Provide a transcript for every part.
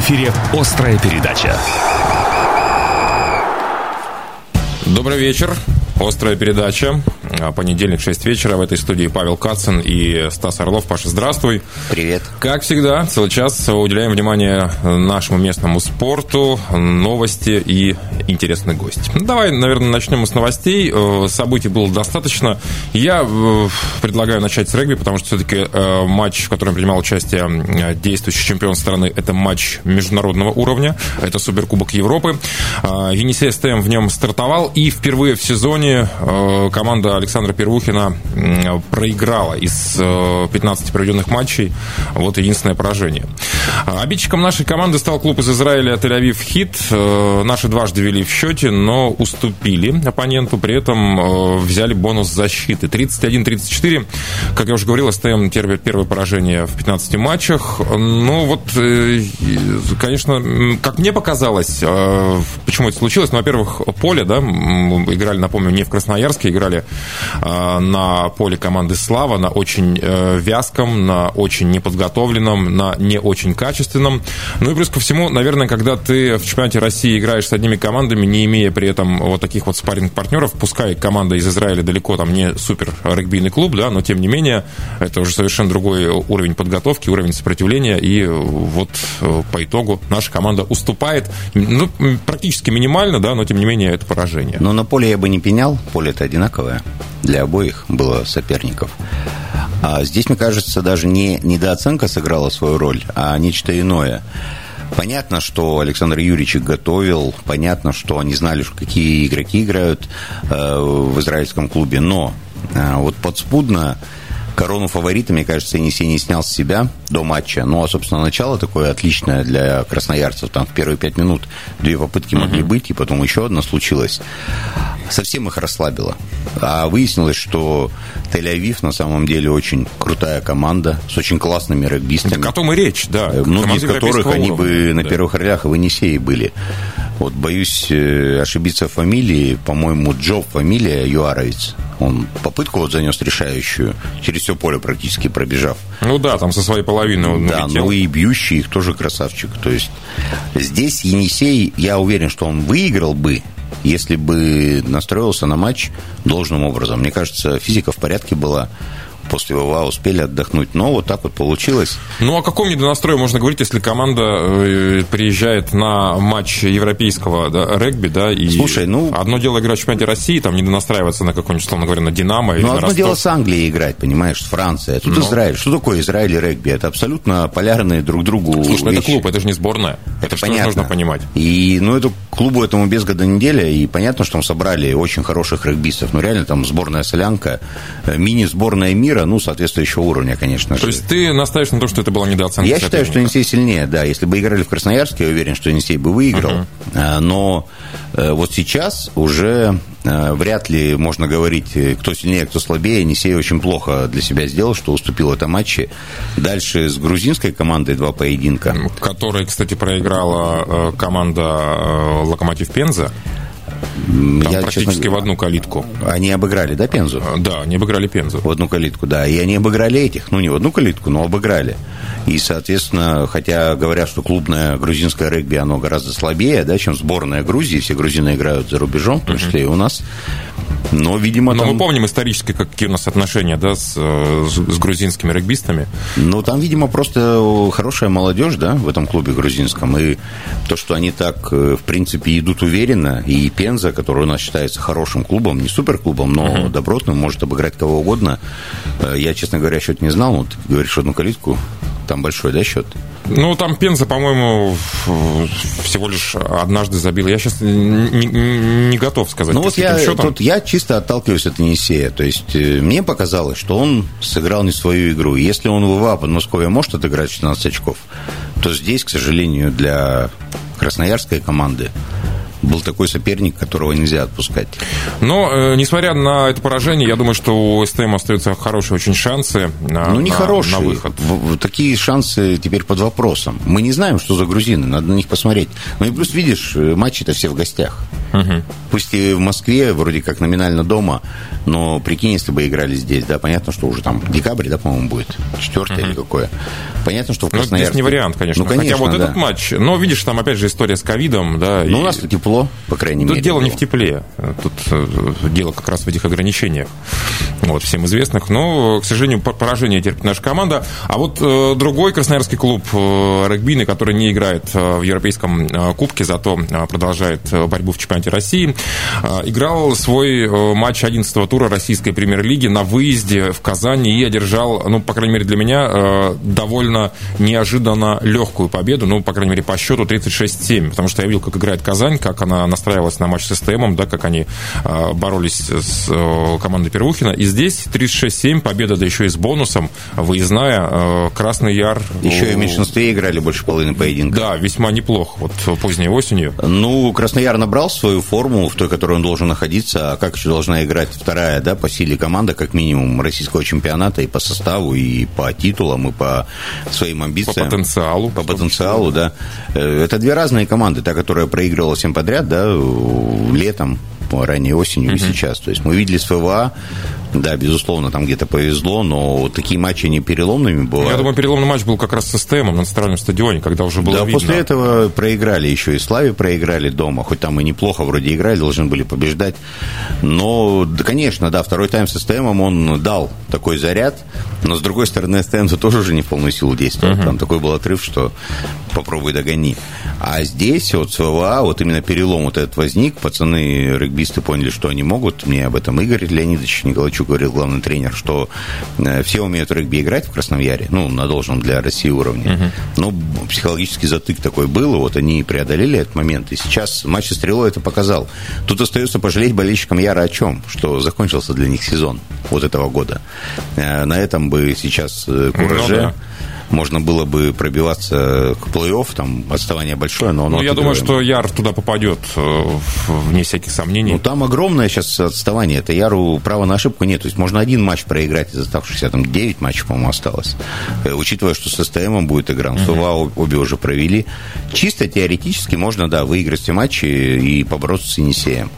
эфире «Острая передача». Добрый вечер. «Острая передача». Понедельник, 6 вечера. В этой студии Павел Катцын и Стас Орлов. Паша, здравствуй. Привет. Как всегда, целый час уделяем внимание нашему местному спорту, новости и интересный гость. Давай, наверное, начнем с новостей. Событий было достаточно. Я предлагаю начать с регби, потому что все-таки матч, в котором принимал участие действующий чемпион страны, это матч международного уровня. Это Суперкубок Европы. Енисей-СТМ в нем стартовал, и впервые в сезоне команда Александра Первухина проиграла из 15 проведенных матчей. Вот единственное поражение. Обидчиком нашей команды стал клуб из Израиля Тель-Авив-Хит. Наши дважды вели в счете, но уступили оппоненту. При этом взяли бонус защиты. 31-34. Как я уже говорил, СТМ терпит первое поражение в 15 матчах. Ну вот, конечно, как мне показалось, почему это случилось. Ну, во-первых, поле, да, играли, напомню, не в Красноярске, играли на поле команды «Слава», на очень вязком, на очень неподготовленном, на не очень качественном. Ну и плюс ко всему, наверное, когда ты в чемпионате России играешь с одними командами, не имея при этом вот таких вот спарринг-партнеров, пускай команда из Израиля далеко там не супер-регбийный клуб, да, но тем не менее, это уже совершенно другой уровень подготовки, уровень сопротивления, и вот по итогу наша команда уступает, ну, практически минимально, да, но тем не менее это поражение. Но на поле я бы не пенял, поле-то одинаковое. Для обоих было соперников. А здесь, мне кажется, даже не недооценка сыграла свою роль, а нечто иное. Понятно, что Александр Юрьевич их готовил, понятно, что они знали, какие игроки играют в израильском клубе, но вот подспудно корону фаворита, мне кажется, Енисей не снял с себя до матча. Ну, а, собственно, начало такое отличное для красноярцев. Там в первые 5 минут 2 попытки могли быть, и потом еще одна случилась. Совсем их расслабило. А выяснилось, что Тель-Авив на самом деле очень крутая команда с очень классными регбистами. О том и речь, да. Многие из которых они бы на первых ролях и в Енисее были. Вот, боюсь ошибиться в фамилии. По-моему, Джоб фамилия, Юаровец. Он попытку вот занес решающую, через все поле практически пробежав. Ну да, там со своей половины он улетел. Да, ну и бьющий их тоже красавчик. То есть здесь Енисей, я уверен, что он выиграл бы, если бы настроился на матч должным образом. Мне кажется, физика в порядке была. После ВВА успели отдохнуть. Но вот так вот получилось. Ну, о каком недонастрое можно говорить, если команда приезжает на матч европейского, да, регби, да, и... Слушай, ну... Одно дело играть в чемпионате России, там, недонастраиваться на какой-нибудь, условно говоря, на «Динамо» или на «Ростов». Ну, одно дело с Англией играть, понимаешь, с Францией. А тут Израиль. Что такое Израиль и регби? Это абсолютно полярные друг другу. Слушай, вещи. Это клуб, это же не сборная. Это что нужно понимать. И, ну, это клубу этому без года неделя, и понятно, что там собрали очень хороших регбистов. Ну, реально, там сборная солянка, мини-сборная мира, ну, соответствующего уровня, конечно же. То есть ты настаиваешь на то, что это была недооценка? Я считаю, что Енисей сильнее, да. Если бы играли в Красноярске, я уверен, что Енисей бы выиграл. Но вот сейчас уже вряд ли можно говорить, кто сильнее, кто слабее. Енисей очень плохо для себя сделал, что уступил в этом матче. Дальше с грузинской командой 2 поединка. Которой, кстати, проиграла команда «Локомотив Пенза». Там практически честно, в одну калитку. Они обыграли, да, Пензу? Да, они обыграли Пензу. В одну калитку, да. И они обыграли этих. Ну, не в одну калитку, но обыграли. И, соответственно, хотя говорят, что клубное грузинское регби, оно гораздо слабее, да, чем сборная Грузии. Все грузины играют за рубежом, в том числе и у нас. Но, видимо, там... Но мы помним исторически, какие у нас отношения, да, с грузинскими регбистами. Ну, там, видимо, просто хорошая молодежь, да, в этом клубе грузинском. И то, что они так, в принципе, идут уверенно. И Пенза, который у нас считается хорошим клубом, не суперклубом, но добротным, может обыграть кого угодно. Я, честно говоря, счет не знал. Вот ты говоришь одну калитку. Там большой, да, счет? Ну, там Пенза, по-моему, всего лишь однажды забил. Я сейчас не готов сказать. Ну, вот я чисто отталкиваюсь от Енисея. То есть, мне показалось, что он сыграл не свою игру. Если он в УВА Подмосковья может отыграть 16 очков, то здесь, к сожалению, для красноярской команды был такой соперник, которого нельзя отпускать. Но, несмотря на это поражение, я думаю, что у СТМ остаются хорошие очень шансы на выход. Такие шансы теперь под вопросом. Мы не знаем, что за грузины, надо на них посмотреть. Ну и плюс, видишь, матчи-то все в гостях. Угу. Пусть и в Москве, вроде как номинально дома, но прикинь, если бы играли здесь, да, понятно, что уже там декабрь, да, по-моему, будет, 4-й или какое. Понятно, что в Красноярске... Ну, здесь не вариант, конечно. Ну, конечно. Хотя вот этот матч, но, видишь, там, опять же, история с ковидом, да. Ну, и... у нас-то тепло, по крайней мере. Тут дело не в тепле, тут дело как раз в этих ограничениях, вот, всем известных, но, к сожалению, поражение терпит наша команда. А вот другой красноярский клуб регбийный, который не играет в Европейском кубке, зато продолжает борьбу в чемпионате России, играл свой матч 11-го тура российской премьер-лиги на выезде в Казани и одержал, ну, по крайней мере, для меня, довольно неожиданно легкую победу, ну, по крайней мере, по счету 36-7, потому что я видел, как играет Казань, как она настраивалась на матч с СТМом, да, как они боролись с командой Первухина, и здесь 36-7, победа, да еще и с бонусом, выездная, Красный Яр. Еще и в меньшинстве играли больше половины поединка. Да, весьма неплохо, вот поздней осенью. Ну, Красный Яр набрал свою форму, в той, в которой он должен находиться, а как еще должна играть вторая, да, по силе команда, как минимум, российского чемпионата и по составу, и по титулам, и по своим амбициям. По потенциалу. По потенциалу, да. Это две разные команды, та, которая проигрывала всем подряд, да, летом, ранней осенью и сейчас. То есть мы видели с ФВА, да, безусловно, там где-то повезло, но такие матчи не переломными бывают. Я думаю, переломный матч был как раз с СТМом на центральном стадионе, когда уже было, да, видно. Да, после этого проиграли еще и Славе, проиграли дома, хоть там и неплохо вроде играли, должны были побеждать. Но, да, конечно, да, второй тайм с СТМом, он дал такой заряд, но, с другой стороны, СТМ тоже уже не в полную силу действовал. Там такой был отрыв, что попробуй догони. А здесь вот с ВВА вот именно перелом вот этот возник, пацаны регби поняли, что они могут. Мне об этом Игорь Леонидович Николаевич говорил, главный тренер, что все умеют в регби играть в Красном Яре, ну, на должном для России уровне. Но психологический затык такой был, и вот они преодолели этот момент. И сейчас матч со Стрелой это показал. Тут остается пожалеть болельщикам Яра о чем? Что закончился для них сезон вот этого года. На этом бы сейчас кураже... Можно было бы пробиваться к плей-офф, там отставание большое, но оно... Ну, я думаю, что Яр туда попадет, вне всяких сомнений. Ну, там огромное сейчас отставание, это Яру права на ошибку нет, то есть можно один матч проиграть из оставшихся, там 9 матчей, по-моему, осталось, учитывая, что с СТМом будет игра, СУВА обе уже провели. Чисто теоретически можно, да, выиграть все матчи и побороться с Енисеем,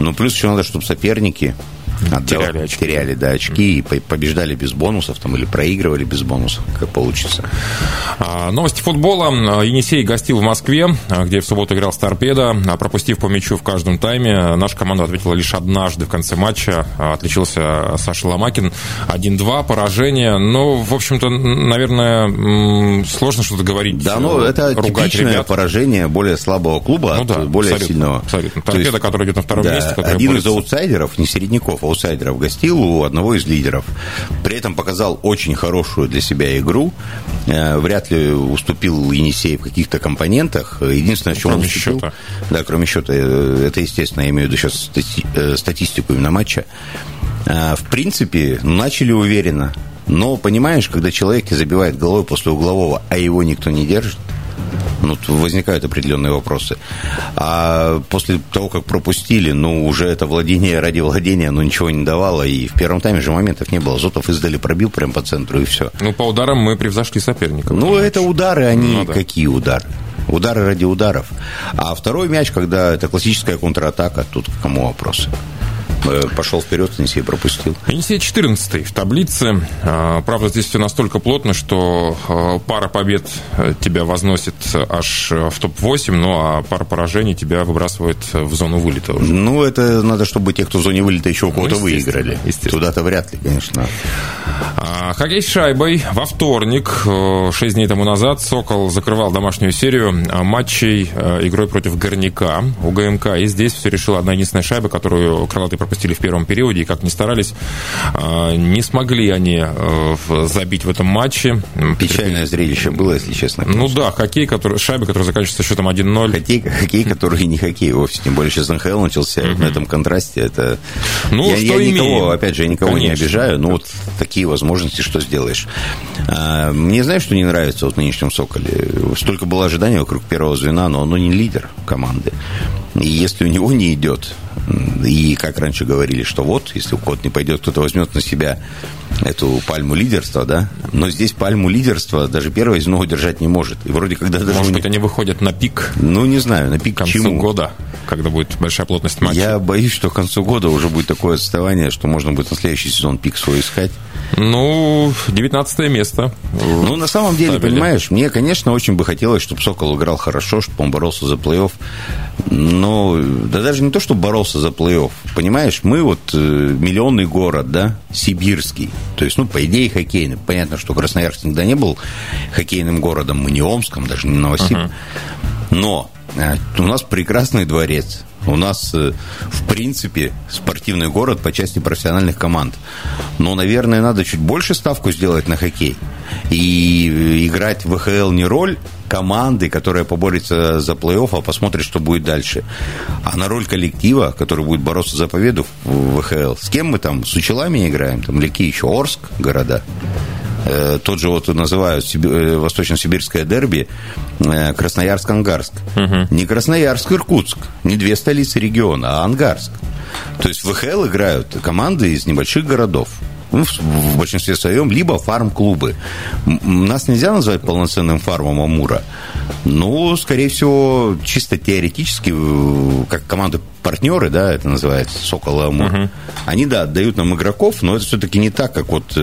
но плюс еще надо, чтобы соперники... Теряли да, очки и побеждали без бонусов там, или проигрывали без бонусов, как получится. Новости футбола. Енисей гостил в Москве, где в субботу играл с Торпедо. Пропустив по мячу в каждом тайме, наша команда ответила лишь однажды в конце матча. Отличился Саша Ломакин. 1-2, поражение. Ну, в общем-то, наверное, сложно что-то говорить. Да, ну, это типичное ребят. Поражение более слабого клуба, ну, да, от более абсолютно, сильного. Абсолютно. Торпедо, есть, который идет на втором, да, месте. Один из аутсайдеров, не середняков, аутсайдеров, гостил у одного из лидеров. При этом показал очень хорошую для себя игру. Вряд ли уступил Енисей в каких-то компонентах. Единственное, что он уступил... Счета. Да, кроме счета. Это, естественно, я имею в виду сейчас статистику именно матча. В принципе, начали уверенно. Но, понимаешь, когда человек забивает головой после углового, а его никто не держит, ну, возникают определенные вопросы. А после того, как пропустили, ну, уже это владение ради владения, ну, ничего не давало. И в первом тайме же моментов не было. Зотов издали пробил прям по центру, и все. Ну, по ударам мы превзошли соперника. Ну, понимаешь, это удары, они... Ну, да. Какие удары? Удары ради ударов. А второй мяч, когда это классическая контратака, тут к кому вопросы? Пошел вперед, Енисей пропустил. Енисей 14-й в таблице. Правда, здесь все настолько плотно, что пара побед тебя возносит аж в топ-8, ну а пара поражений тебя выбрасывает в зону вылета уже. Ну, это надо, чтобы те, кто в зоне вылета, еще у кого-то, ну, выиграли. Туда-то вряд ли, конечно. Хоккей с шайбой. Во вторник, 6 дней тому назад, «Сокол» закрывал домашнюю серию матчей игрой против «Горняка» у ГМК. И здесь все решила одна единственная шайба, которую крылатые пропустили в первом периоде, и как ни старались, не смогли они забить в этом матче. Печальное зрелище было, если честно. Конечно. Ну да, хоккей, который, шайба, которая заканчивается счетом 1-0. Хоккей, который не хоккей вовсе, тем более сейчас НХЛ начался, на этом контрасте это... Ну, я никого конечно, не обижаю, но вот такие возможности, что сделаешь. Мне, знаешь, что не нравится вот в нынешнем «Соколе»? Столько было ожиданий вокруг первого звена, но оно не лидер команды. И если у него не идет, и как раньше говорили, что вот, если кот не пойдет, кто-то возьмет на себя эту пальму лидерства, да, но здесь пальму лидерства даже первое звено удержать не может. И вроде когда даже может быть, они выходят на пик. Ну, не знаю, на пик к концу года, когда будет большая плотность матча. Я боюсь, что к концу года уже будет такое отставание, что можно будет на следующий сезон пик свой искать. Ну, 19 место. Ну, на самом деле, понимаешь, мне, конечно, очень бы хотелось, чтобы «Сокол» играл хорошо, чтобы он боролся за плей-офф. Но, да даже не то, чтобы боролся за плей-офф. Понимаешь, мы вот миллионный город, да, сибирский. То есть, ну, по идее, хоккейный. Понятно, что Красноярск никогда не был хоккейным городом. Мы не Омском, даже не Новосиб. Uh-huh. Но у нас прекрасный дворец. У нас, в принципе, спортивный город по части профессиональных команд. Но, наверное, надо чуть больше ставку сделать на хоккей. И играть в ВХЛ не роль команды, которая поборется за плей-офф, а посмотрит, что будет дальше. А на роль коллектива, который будет бороться за победу в ВХЛ. С кем мы там? С Учелами играем? Там Леки еще, Орск, города. Тот же вот называют Восточно-Сибирское дерби Красноярск-Ангарск. Угу. Не Красноярск-Иркутск, не две столицы региона, а Ангарск. То есть в ВХЛ играют команды из небольших городов. В большинстве своем, либо фарм-клубы. Нас нельзя назвать полноценным фармом Амура. Но, скорее всего, чисто теоретически, как команды-партнеры, да, это называется, «Сокол» и «Амур», uh-huh. они, да, отдают нам игроков, но это все-таки не так, как вот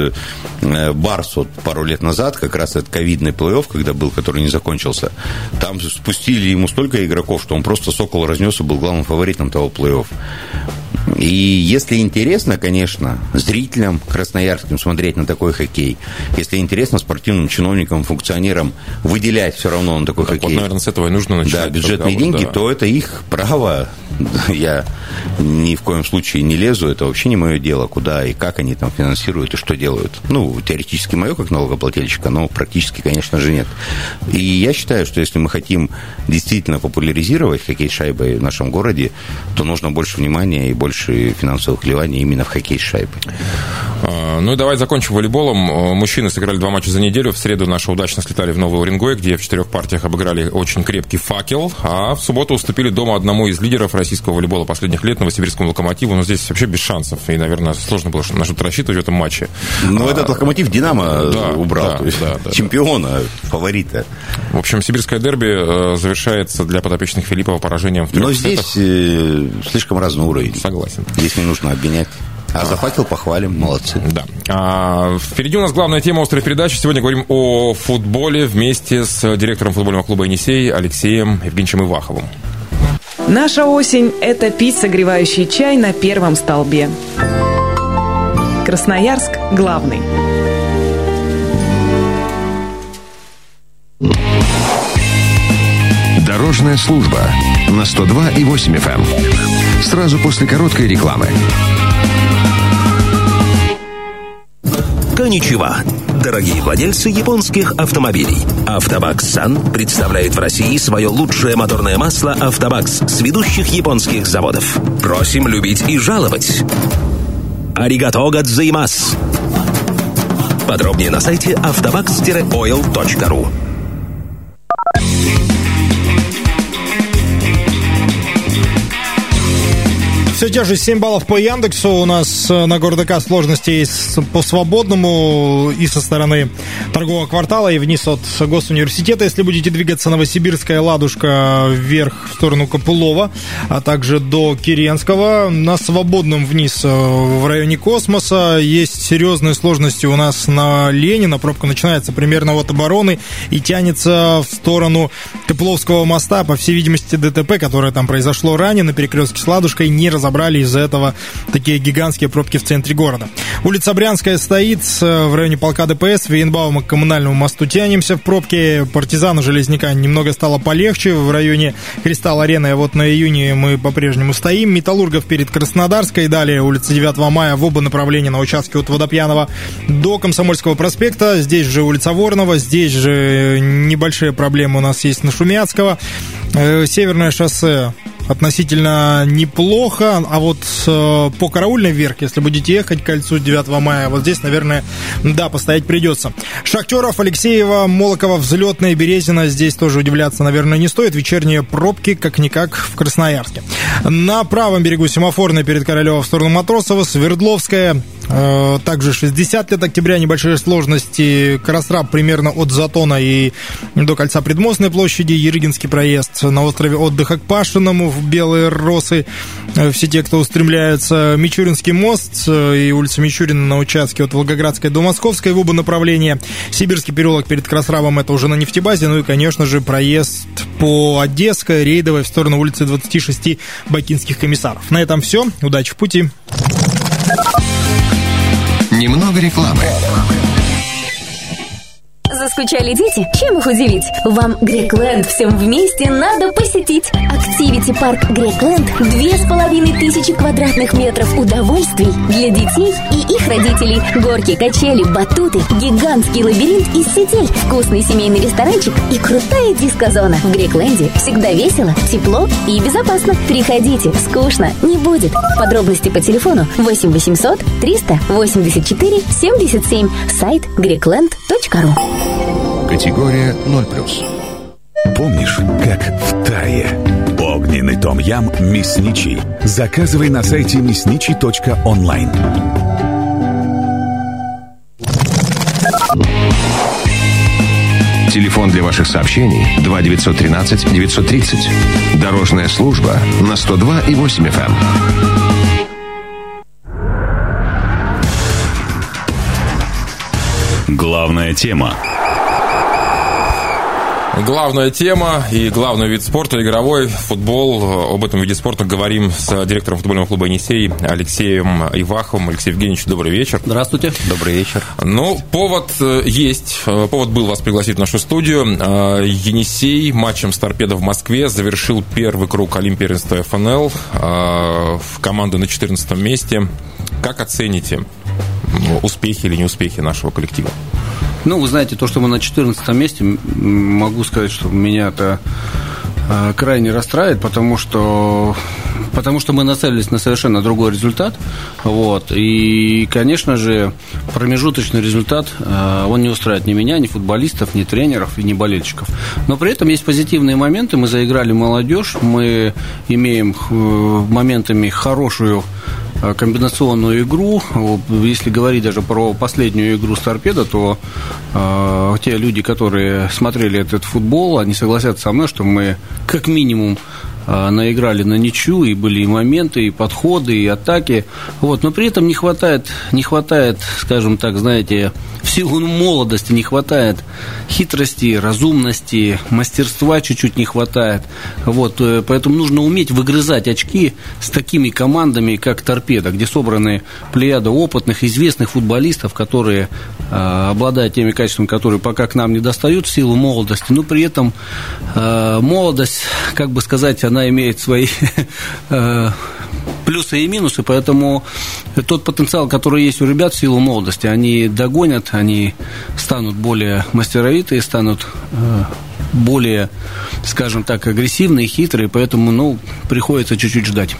«Барс» вот пару лет назад, как раз этот ковидный плей-офф, когда был, который не закончился. Там спустили ему столько игроков, что он просто «Сокол» разнес и был главным фаворитом того плей-офф. И если интересно, конечно, зрителям красноярским смотреть на такой хоккей, если интересно спортивным чиновникам, функционерам выделять все равно на такой так хоккей. Вот, наверное, с этого и нужно начинать. Да, бюджетные деньги, да. То это их право. Я ни в коем случае не лезу, это вообще не мое дело, куда и как они там финансируют и что делают. Ну, теоретически мое, как налогоплательщика, но практически, конечно же, нет. И я считаю, что если мы хотим действительно популяризировать хоккей с шайбой в нашем городе, то нужно больше внимания и больше финансовых вливаний именно в хоккей с шайбой. Ну и давай закончим волейболом. Мужчины сыграли 2 матча за неделю. В среду наши удачно слетали в Новый Уренгой, где в 4 партиях обыграли очень крепкий «Факел», а в субботу уступили дома одному из лидеров российского волейбола последних лет, новосибирскому «Локомотиву». Но здесь вообще без шансов. И, наверное, сложно было на что-то рассчитывать в этом матче. Но этот «Локомотив» «Динамо» убрал. Да, то есть чемпиона, фаворита. В общем, сибирское дерби завершается для подопечных Филиппова поражением в 3 Но сетах. Здесь слишком разный уровень. Согласен. Здесь не нужно обвинять. А за «Факел» похвалим, молодцы. Да. Впереди у нас главная тема острой передачи. Сегодня говорим о футболе вместе с директором футбольного клуба «Енисей» Алексеем Евгеньевичем Иваховым. Наша осень – это пить согревающий чай на первом столбе. Красноярск главный. Дорожная служба на 102,8 FM. Сразу после короткой рекламы. Коничева. Дорогие владельцы японских автомобилей. «Автобакс Сан» представляет в России свое лучшее моторное масло «Автобакс» с ведущих японских заводов. Просим любить и жаловать. Аригато гадзаимас. Подробнее на сайте автобакс-ойл.ру. Все те же 7 баллов по Яндексу. У нас на «Город.КА» сложности по свободному и со стороны торгового квартала, и вниз от Госуниверситета. Если будете двигаться Новосибирская, Ладушка, вверх в сторону Копылова, а также до Киренского. На свободном вниз в районе Космоса. Есть серьезные сложности у нас на Ленина. Пробка начинается примерно от Обороны и тянется в сторону Копыловского моста. По всей видимости, ДТП, которое там произошло ранее на перекрестке с Ладушкой, не разобрали, из-за этого такие гигантские пробки в центре города. Улица Брянская стоит в районе полка ДПС. Вейнбаума к Коммунальному мосту тянемся в пробке. Партизана Железняка немного стало полегче. В районе Кристалл-Арены, а вот на Июне мы по-прежнему стоим. Металлургов перед Краснодарской. Далее улица 9 мая в оба направления на участке от Водопьянова до Комсомольского проспекта. Здесь же улица Воронова. Здесь же небольшие проблемы у нас есть на Шумяцкого. Северное шоссе относительно неплохо, а вот по Караульной вверх, если будете ехать к кольцу 9 мая, вот здесь, наверное, да, постоять придется. Шахтеров, Алексеева, Молокова, Взлетная, Березина, здесь тоже удивляться, наверное, не стоит. Вечерние пробки, как-никак, в Красноярске. На правом берегу Семафорной перед Королёва в сторону Матросова, Свердловская, Также 60 лет октября, небольшие сложности. Красраб примерно от Затона и до кольца Предмостной площади. Ерыгинский проезд. На острове отдыха к Пашиному, в Белые Росы все те, кто устремляется. Мичуринский мост и улица Мичурина на участке от Волгоградской до Московской в оба направления. Сибирский переулок перед Красрабом, это уже на нефтебазе. Ну и, конечно же, проезд по Одесской, Рейдовой в сторону улицы 26 Бакинских комиссаров. На этом все. Удачи в пути. Немного рекламы. Заскучали дети? Чем их удивить? Вам Грекленд всем вместе надо посетить. Активити парк Грекленд 2500 квадратных метров удовольствий для детей и их родителей. Горки, качели, батуты, гигантский лабиринт из сетей, вкусный семейный ресторанчик и крутая дискозона. В Грекленде всегда весело, тепло и безопасно. Приходите, скучно не будет. Подробности по телефону 8800 384 77. Сайт грекленд.ру. Категория 0+. Помнишь, как в тае? Огненный том-ям мясничий. Заказывай на сайте мясничий.онлайн. Телефон для ваших сообщений 2-913-930. Дорожная служба на 102,8 FM. Главная тема. Главная тема и главный вид спорта, игровой футбол. Об этом виде спорта говорим с директором футбольного клуба «Енисей» Алексеем Иваховым. Алексей Евгеньевич, добрый вечер. Здравствуйте. Добрый вечер. Ну, повод есть. Повод был вас пригласить в нашу студию. «Енисей» матчем с «Торпедо» в Москве завершил первый круг Олимпиаденства ФНЛ. Команда на 14-м месте. Как оцените успехи или неуспехи нашего коллектива? Ну, вы знаете, то, что мы на 14-м месте, могу сказать, что меня это крайне расстраивает, потому что мы нацелились на совершенно другой результат. Вот. И, конечно же, промежуточный результат, он не устраивает ни меня, ни футболистов, ни тренеров и ни болельщиков. Но при этом есть позитивные моменты. Мы заиграли молодежь, мы имеем моментами хорошую комбинационную игру. Если говорить даже про последнюю игру с «Торпедо», то те люди, которые смотрели этот футбол, они согласятся со мной, что мы как минимум наиграли на ничью, и были и моменты, и подходы, и атаки. Вот. Но при этом не хватает, скажем так, знаете, в силу молодости не хватает хитрости, разумности, мастерства чуть-чуть не хватает. Вот. Поэтому нужно уметь выгрызать очки с такими командами, как «Торпедо», где собраны плеяда опытных, известных футболистов, которые обладают теми качествами, которые пока к нам не достают в силу молодости. Но при этом молодость, как бы сказать, она имеет свои плюсы и минусы, поэтому тот потенциал, который есть у ребят в силу молодости, они догонят, они станут более мастеровитые, станут более, скажем так, агрессивные, хитрые, поэтому, приходится чуть-чуть ждать.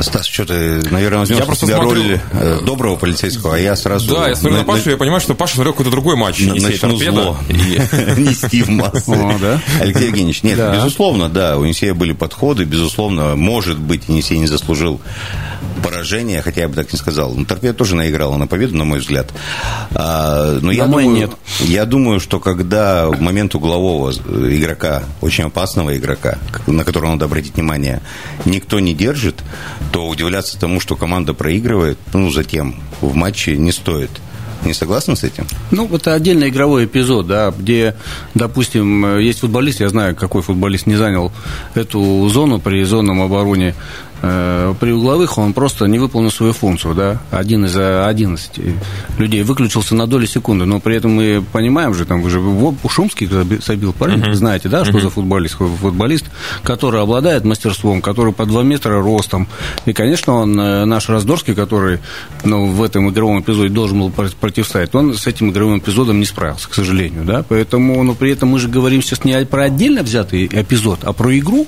Стас, что ты, наверное, возьмешь себе роль доброго полицейского, а я сразу... Да, я смотрю на Пашу, я понимаю, что Паша смотрел какой-то другой матч. Начну зло нести в масло. Алексей Евгеньевич, нет, безусловно, да, у «Енисея» были подходы, безусловно, может быть, «Енисей» не заслужил поражения, хотя я бы так не сказал. «Торпедо» тоже наиграла на победу, на мой взгляд. Но я думаю, нет. Я думаю, что когда в момент углового игрока, очень опасного игрока, на которого надо обратить внимание, никто не держит, то удивляться тому, что команда проигрывает, затем в матче не стоит. Не согласны с этим? Это отдельный игровой эпизод, да, где, допустим, есть футболист, я знаю, какой футболист не занял эту зону при зонном обороне. При угловых он просто не выполнил свою функцию, да, 1 из 11 людей выключился на долю секунды, но при этом мы понимаем же, там уже Шумский забил парень, знаете, да, что за футболист? Футболист, который обладает мастерством, который по 2 метра ростом, и, конечно, он, наш Раздорский, который, в этом игровом эпизоде должен был противостоять, он с этим игровым эпизодом не справился, к сожалению, да, поэтому, при этом мы же говорим сейчас не про отдельно взятый эпизод, а про игру,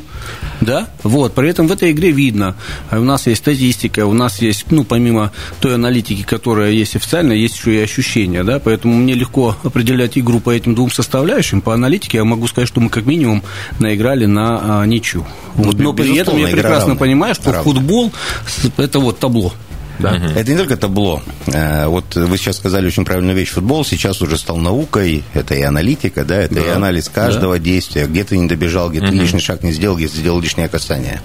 да, вот, при этом в этой игре видно. У нас есть статистика, у нас есть, помимо той аналитики, которая есть официально, есть еще и ощущения, да, поэтому мне легко определять игру по этим 2 составляющим, по аналитике я могу сказать, что мы как минимум наиграли на ничью. Но при этом я прекрасно понимаю, что футбол – это табло. Да? Угу. Это не только табло. Вот вы сейчас сказали очень правильную вещь. Футбол сейчас уже стал наукой. Это и аналитика, да, это и анализ каждого действия. Где ты не добежал, где ты лишний шаг не сделал, где ты сделал лишнее касание.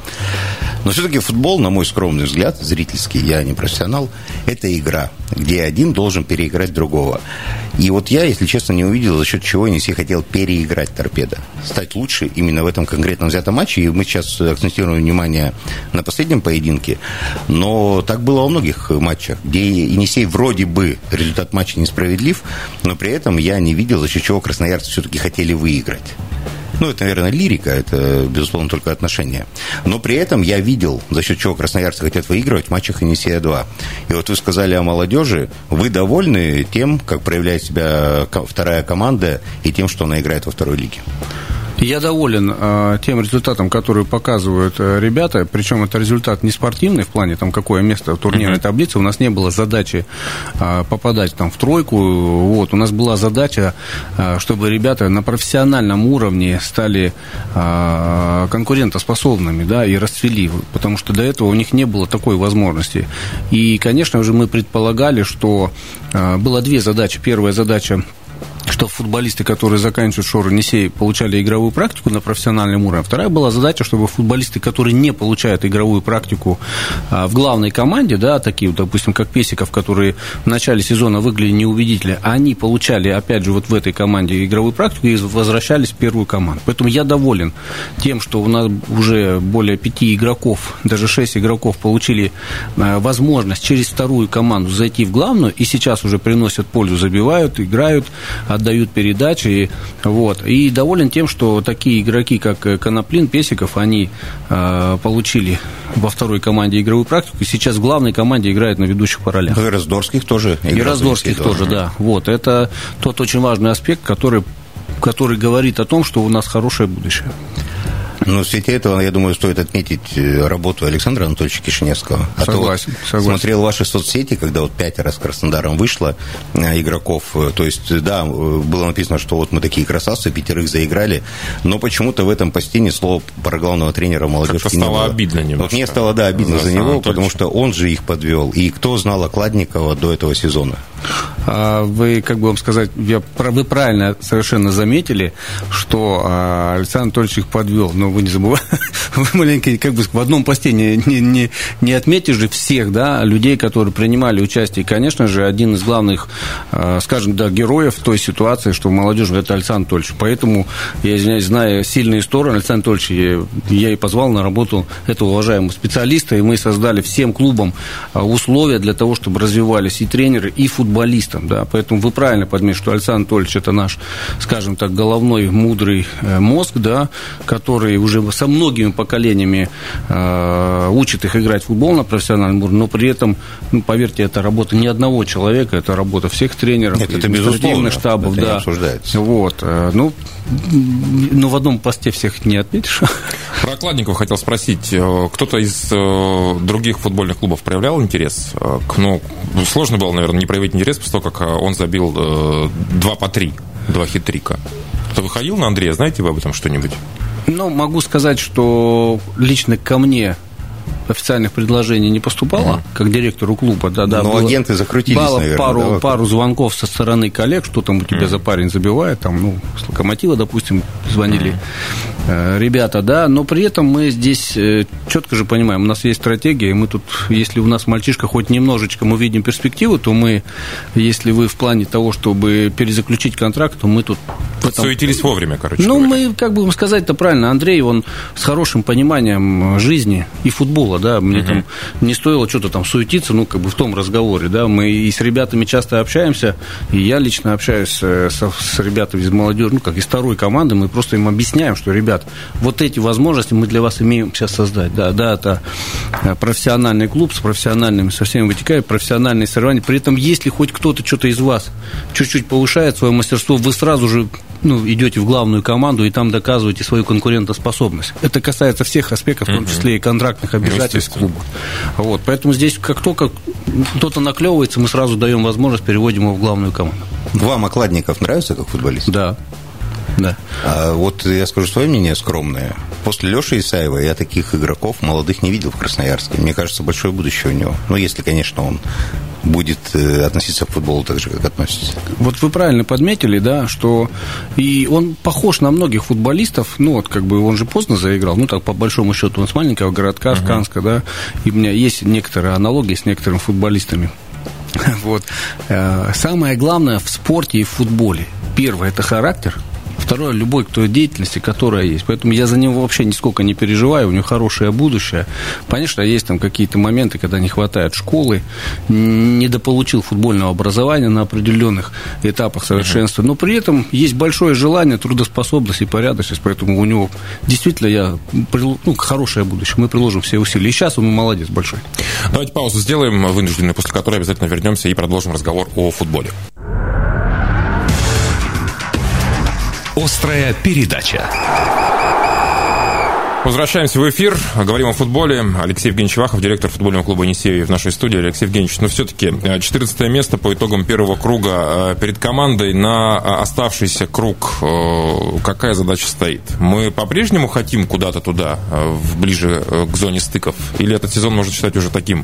Но все-таки футбол, на мой скромный взгляд, зрительский, я не профессионал, это игра, где один должен переиграть другого. И вот я, если честно, не увидел, за счет чего Енисей хотел переиграть Торпедо. Стать лучше именно в этом конкретном взятом матче. И мы сейчас акцентируем внимание на последнем поединке. Но так было во многих матчах, где Енисей вроде бы результат матча несправедлив, но при этом я не видел, за счет чего красноярцы все-таки хотели выиграть. Ну, это, наверное, лирика, это, безусловно, только отношения. Но при этом я видел, за счет чего красноярцы хотят выигрывать в матчах Енисея-2. И вот вы сказали о молодежи. Вы довольны тем, как проявляет себя вторая команда и тем, что она играет во второй лиге? Я доволен тем результатом, который показывают ребята. Причем это результат не спортивный в плане, там, какое место в турнирной таблице. У нас не было задачи попадать там, в тройку. Вот. У нас была задача, чтобы ребята на профессиональном уровне стали конкурентоспособными, да, и расцвели. Потому что до этого у них не было такой возможности. И, конечно же, мы предполагали, что было две задачи. Первая задача, что футболисты, которые заканчивают шору Енисей, получали игровую практику на профессиональном уровне. Вторая была задача, чтобы футболисты, которые не получают игровую практику в главной команде, да, такие, допустим, как Песиков, которые в начале сезона выглядели неубедительно, они получали, опять же, вот в этой команде игровую практику и возвращались в первую команду. Поэтому я доволен тем, что у нас уже более 5 игроков, даже 6 игроков получили возможность через вторую команду зайти в главную, и сейчас уже приносят пользу, забивают, играют, отдают передачи. Вот. И доволен тем, что такие игроки, как Коноплин, Песиков, они получили во второй команде игровую практику. И сейчас в главной команде играют на ведущих по ролям. И Раздорских тоже. И Раздорских тоже, да. Вот. Это тот очень важный аспект, который говорит о том, что у нас хорошее будущее. Ну, в свете этого, я думаю, стоит отметить работу Александра Анатольевича Кишиневского. А согласен, вот согласен. Смотрел ваши соцсети, когда вот 5 раз Краснодаром вышло игроков. То есть, да, было написано, что вот мы такие красавцы, 5 заиграли. Но почему-то в этом посте ни слова про главного тренера молодежки не было. Как-то стало обидно немножко. Вот мне стало, да, обидно за него, потому что он же их подвел. И кто знал Окладникова до этого сезона? Вы, как бы вам сказать, вы правильно совершенно заметили, что Александр Анатольевич их подвел. Но вы не забывайте, вы маленький, как бы в одном посте не отметишь же всех, да, людей, которые принимали участие. И, конечно же, один из главных, скажем, да, героев той ситуации, что молодежь, это Александр Анатольевич. Поэтому, я извиняюсь, зная сильные стороны Александра Анатольевича, я и позвал на работу этого уважаемого специалиста, и мы создали всем клубам условия для того, чтобы развивались и тренеры, и футболистам, да. Поэтому вы правильно подметили, что Александр Анатольевич – это наш, скажем так, головной, мудрый мозг, да, который уже со многими поколениями учит их играть в футбол на профессиональном уровне, но при этом, ну, поверьте, это работа не одного человека, это работа всех тренеров, административных штабов. Это да. Не обсуждается. Вот. Ну, в одном посте всех не отметишь. Про Окладникова хотел спросить. Кто-то из других футбольных клубов проявлял интерес? Ну, сложно было, наверное, не проявить интерес после того, как он забил 2 хит-трика. Кто-то выходил на Андрея? Знаете вы об этом что-нибудь? Ну, могу сказать, что лично ко мне официальных предложений не поступало, как директору клуба. Да, но было, агенты закрутились, наверное. Пару звонков со стороны коллег, что там у тебя за парень забивает, там, ну, с Локомотива, допустим, звонили ребята, да, но при этом мы здесь четко же понимаем, у нас есть стратегия, и мы тут, если у нас мальчишка хоть немножечко, мы видим перспективу, то мы, если вы в плане того, чтобы перезаключить контракт, то мы тут... Суетились вовремя, короче. Ну, говоря. Мы, как бы сказать-то правильно, Андрей, он с хорошим пониманием жизни и футбола, да, мне там не стоило что-то там суетиться, ну, как бы в том разговоре, да, мы и с ребятами часто общаемся, и я лично общаюсь с ребятами из молодежи, ну, как из второй команды, мы просто им объясняем, что, ребят, вот эти возможности мы для вас имеем сейчас создать, да, это профессиональный клуб с профессиональными, со всеми вытекает, профессиональные соревнования, при этом, если хоть кто-то что-то из вас чуть-чуть повышает свое мастерство, вы сразу же, ну, идете в главную команду и там доказываете свою конкурентоспособность. Это касается всех аспектов, в том числе и контрактных обязательств клуба. Вот, поэтому здесь, как только кто-то наклевывается, мы сразу даем возможность, переводим его в главную команду. Вам Окладников нравится как футболист? Да. А вот я скажу свое мнение скромное. после Лёши Исаева я таких игроков молодых не видел в Красноярске. Мне кажется, большое будущее у него. Ну, если, конечно, он будет относиться к футболу так же, как относится. Вот вы правильно подметили, да, что и он похож на многих футболистов, ну, вот как бы он же поздно заиграл, ну, так, по большому счету, он с маленького городка, с Канска, да, и у меня есть некоторые аналогии с некоторыми футболистами. Вот. Самое главное в спорте и в футболе. Первое – это характер. Второе, любой к той деятельности, которая есть. Поэтому я за него вообще нисколько не переживаю. У него хорошее будущее. Конечно, есть там какие-то моменты, когда не хватает школы. Недополучил футбольного образования на определенных этапах совершенства. Но при этом есть большое желание, трудоспособность и порядочность. Поэтому у него действительно хорошее будущее. Мы приложим все усилия. И сейчас он молодец большой. Давайте паузу сделаем вынужденную, после которой обязательно вернемся и продолжим разговор о футболе. Острая передача. Возвращаемся в эфир, говорим о футболе. Алексей Евгеньевич Ивахов, директор футбольного клуба «Енисей» в нашей студии. Алексей Евгеньевич, но все-таки 14-е место по итогам первого круга перед командой на оставшийся круг. Какая задача стоит? Мы по-прежнему хотим куда-то туда, ближе к зоне стыков? Или этот сезон можно считать уже таким,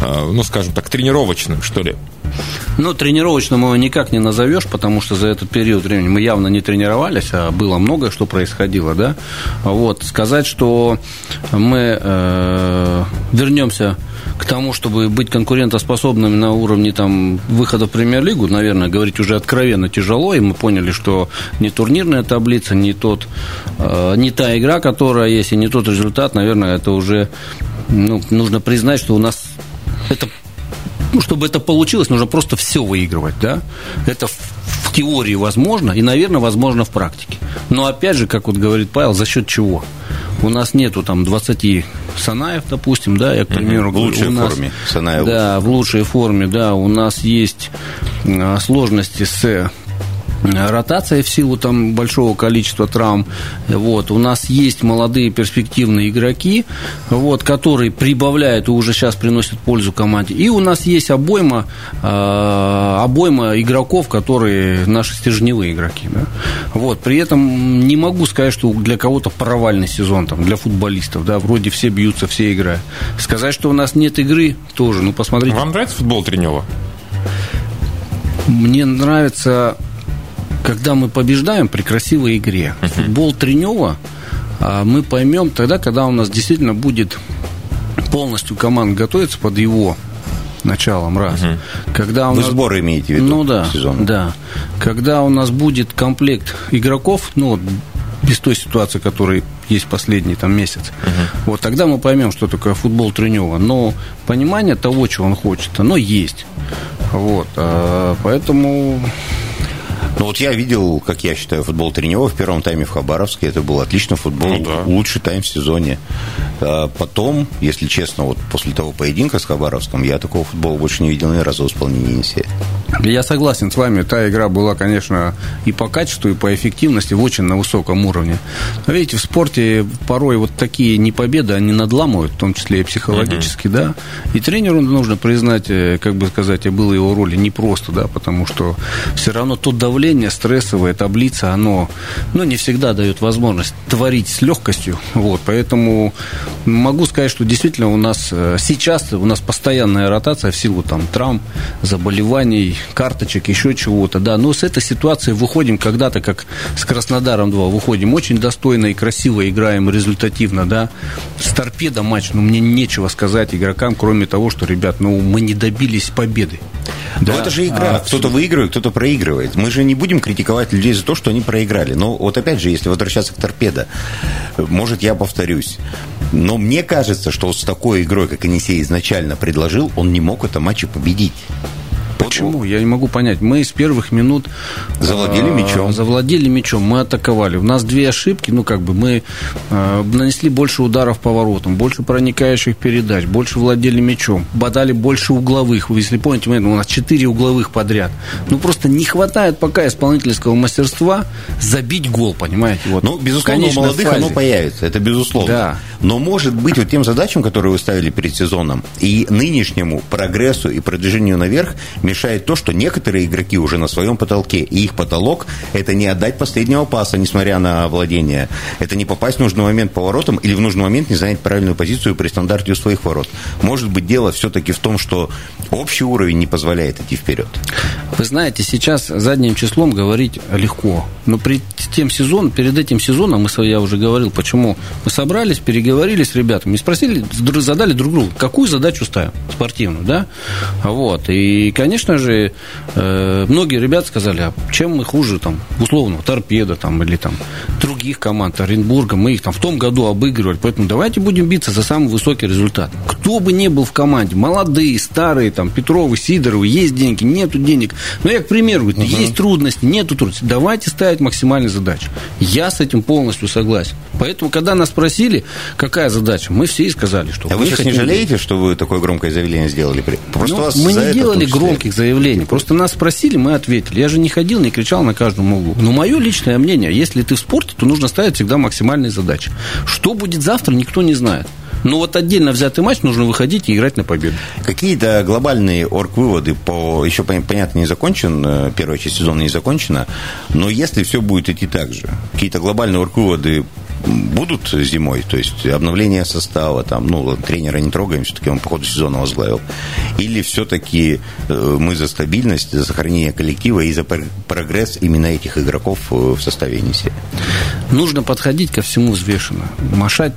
ну, скажем так, тренировочным, что ли? Ну, тренировочным его никак не назовешь, потому что за этот период времени мы явно не тренировались, а было многое, что происходило, да? Вот, сказать, что мы вернемся к тому, чтобы быть конкурентоспособными на уровне там, выхода в премьер-лигу, наверное, говорить уже откровенно тяжело, и мы поняли, что не турнирная таблица, не та игра, которая есть, и не тот результат, наверное, это уже нужно признать, что у нас это... Ну, чтобы это получилось, нужно просто все выигрывать, да? Это в теории возможно и, наверное, возможно в практике. Но, опять же, как вот говорит Павел, за счет чего? У нас нету там 20 Санаев, допустим, да, я, к примеру, говорю. В лучшей форме Санаев. Да, в лучшей форме, да. У нас есть сложности с... ротация в силу там большого количества травм. Вот. У нас есть молодые перспективные игроки, вот, которые прибавляют и уже сейчас приносят пользу команде. И у нас есть обойма игроков, которые наши стержневые игроки. Да? Вот. При этом не могу сказать, что для кого-то провальный сезон там, для футболистов. Да? Вроде все бьются, все играют. Сказать, что у нас нет игры, тоже. Ну, посмотрите. Вам нравится футбол Тренева? Мне нравится... Когда мы побеждаем при красивой игре, футбол Тренева мы поймем тогда, когда у нас действительно будет полностью команда готовиться под его началом, раз. Когда у нас... Вы сборы имеете в виду? Ну да, сезон. Да. Когда у нас будет комплект игроков, без той ситуации, которая есть последний там, месяц, вот тогда мы поймем, что такое футбол Тренева. Но понимание того, чего он хочет, оно есть. Вот. Поэтому... Ну, вот я видел, как я считаю, футбол Тренева в первом тайме в Хабаровске. Это был отличный футбол, лучший тайм в сезоне. А потом, если честно, вот после того поединка с Хабаровском, я такого футбола больше не видел ни разу в исполнении Енисея. Я согласен с вами. Та игра была, конечно, и по качеству, и по эффективности в очень на высоком уровне. Но, видите, в спорте порой вот такие непобеды, они надламывают, в том числе и психологически, да. И тренеру нужно признать, как бы сказать, было его роли непросто, да, потому что все равно то давление, стрессовая таблица, оно не всегда дает возможность творить с легкостью. Вот, поэтому могу сказать, что действительно у нас сейчас постоянная ротация в силу там, травм, заболеваний, карточек, еще чего-то. Да. Но с этой ситуации выходим когда-то, как с Краснодаром 2, выходим очень достойно и красиво играем, результативно. Да. С Торпедо матч, мне нечего сказать игрокам, кроме того, что, ребят, мы не добились победы. Да. Но это же игра. Кто-то выигрывает, кто-то проигрывает. Мы же не будем критиковать людей за то, что они проиграли. Но вот опять же, если возвращаться к Торпедо, может, я повторюсь, но мне кажется, что вот с такой игрой, как Енисей изначально предложил, он не мог это матче победить. Почему? Я не могу понять. Мы с первых минут завладели мячом, мы атаковали. У нас две ошибки, мы нанесли больше ударов по воротам, больше проникающих передач, больше владели мячом, бодали больше угловых. Вы, если помните, у нас 4 угловых подряд. Просто не хватает пока исполнительского мастерства забить гол, понимаете? Вот. Безусловно, у молодых фазе оно появится, это безусловно. Да. Но, может быть, вот тем задачам, которые вы ставили перед сезоном, и нынешнему прогрессу и продвижению наверх, мешает то, что некоторые игроки уже на своем потолке, и их потолок – это не отдать последнего паса, несмотря на владение, это не попасть в нужный момент поворотом или в нужный момент не занять правильную позицию при стандарте у своих ворот. Может быть, дело все-таки в том, что общий уровень не позволяет идти вперед. Вы знаете, сейчас задним числом говорить легко, но перед этим сезоном, я уже говорил, почему мы собрались, переговорили с ребятами, спросили, задали друг другу, какую задачу ставим спортивную, да? Вот. И, конечно же, многие ребята сказали, а чем мы хуже, там, условно, Торпедо там, или там, других команд Оренбурга, мы их там в том году обыгрывали, поэтому давайте будем биться за самый высокий результат. Кто бы ни был в команде, молодые, старые, там, Петровы, Сидоровы, есть деньги, нету денег. Но я, к примеру, говорю, есть трудности, нету трудностей, давайте ставить максимальные задачи. Я с этим полностью согласен. Поэтому, когда нас спросили, какая задача, мы все и сказали, что... А вы сейчас не жалеете, что вы такое громкое заявление сделали? Мы не делали громких заявлений. Просто нас спросили, мы ответили. Я же не ходил, не кричал на каждом углу. Но мое личное мнение, если ты в спорте, то нужно ставить всегда максимальные задачи. Что будет завтра, никто не знает. Но вот отдельно взятый матч нужно выходить и играть на победу. Какие-то глобальные орг-выводы по... Еще, понятно, не закончен, первая часть сезона не закончена, но если все будет идти так же, какие-то глобальные орг-выводы будут зимой, то есть обновление состава, там, тренера не трогаем, все-таки он по ходу сезона возглавил, или все-таки мы за стабильность, за сохранение коллектива и за прогресс именно этих игроков в составе Енисея? Нужно подходить ко всему взвешенно.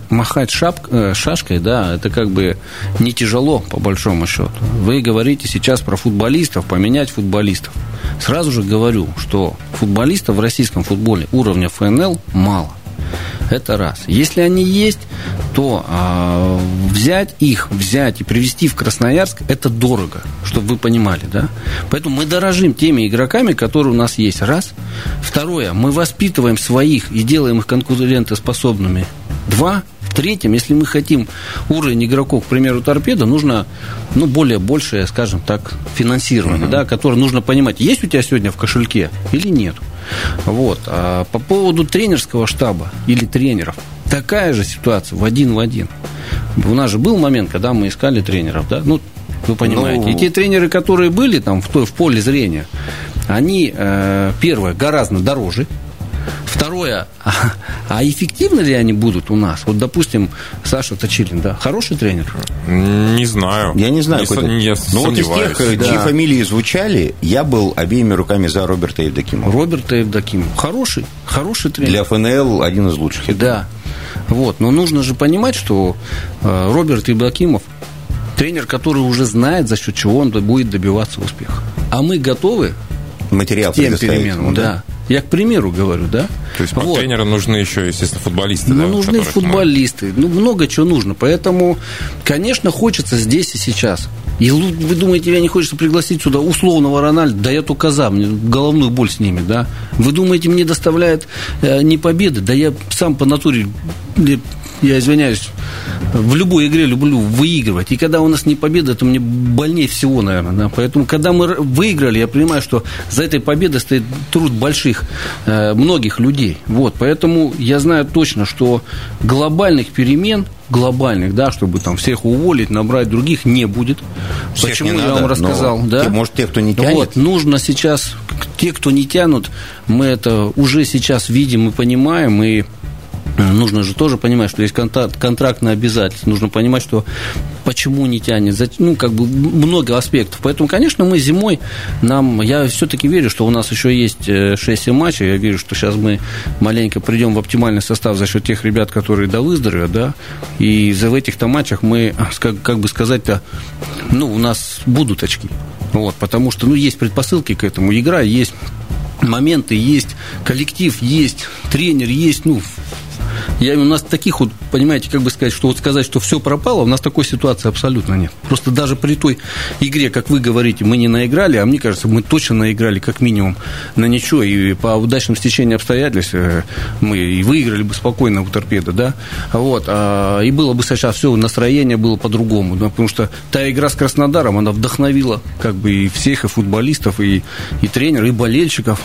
Махать шашкой, да, это как бы не тяжело, по большому счету. Вы говорите сейчас про футболистов, поменять футболистов. Сразу же говорю, что футболистов в российском футболе уровня ФНЛ мало. Это раз. Если они есть, то взять и привезти в Красноярск, это дорого, чтобы вы понимали, да? Поэтому мы дорожим теми игроками, которые у нас есть. Раз. Второе, мы воспитываем своих и делаем их конкурентоспособными. Два. В-третьем, если мы хотим уровень игроков, к примеру, Торпедо, нужно большее, скажем так, финансирование, да, которое нужно понимать, есть у тебя сегодня в кошельке или нет. Вот. А по поводу тренерского штаба или тренеров, такая же ситуация в один. У нас же был момент, когда мы искали тренеров, да? Вы понимаете. И те тренеры, которые были там в поле зрения, они, первое, гораздо дороже. Второе, а эффективны ли они будут у нас? Вот, допустим, Саша Тачилин, да, хороший тренер? Не знаю. Я не знаю. Я сомневаюсь. Из тех, чьи фамилии звучали, я был обеими руками за Роберта Евдокимова. Хороший тренер. Для ФНЛ один из лучших. Да. Вот. Но нужно же понимать, что Роберт Евдокимов тренер, который уже знает, за счет чего он будет добиваться успеха. А мы готовы материал к тем переменам, да. Я, к примеру, говорю, да? То есть, под тренера нужны еще, естественно, футболисты. Нужны футболисты. Много чего нужно. Поэтому, конечно, хочется здесь и сейчас. И вы думаете, я не хочется пригласить сюда условного Рональда? Да я только за, мне головную боль снимет, да? Вы думаете, мне доставляет не победы? Да я сам по натуре, я извиняюсь, в любой игре люблю выигрывать. И когда у нас не победа, это мне больнее всего, наверное, да? Поэтому, когда мы выиграли, я понимаю, что за этой победой стоит труд больших, многих людей. Вот, поэтому я знаю точно, что глобальных перемен, да, чтобы там всех уволить, набрать других, не будет. Всех почему не надо, я вам рассказал, да? Может, те, кто не тянет. Вот, нужно сейчас, те, кто не тянут, мы это уже сейчас видим и понимаем, и нужно же тоже понимать, что есть контрактные обязательства. Нужно понимать, что почему не тянет, много аспектов. Поэтому, конечно, мы зимой я все-таки верю, что у нас еще есть 6-7 матчей. Я верю, что сейчас мы маленько придем в оптимальный состав за счет тех ребят, которые довыздоровят, да. И в этих-то матчах мы, у нас будут очки. Вот, потому что, есть предпосылки к этому. Игра есть, моменты есть, коллектив есть, тренер есть, у нас таких вот, понимаете, сказать, что все пропало, у нас такой ситуации абсолютно нет. Просто даже при той игре, как вы говорите, мы не наиграли, а мне кажется, мы точно наиграли как минимум на ничего, и по удачному стечению обстоятельств мы и выиграли бы спокойно у Торпедо, да, вот, и было бы сейчас все, настроение было по-другому, да? Потому что та игра с Краснодаром, она вдохновила и всех, и футболистов, и тренеров, и болельщиков,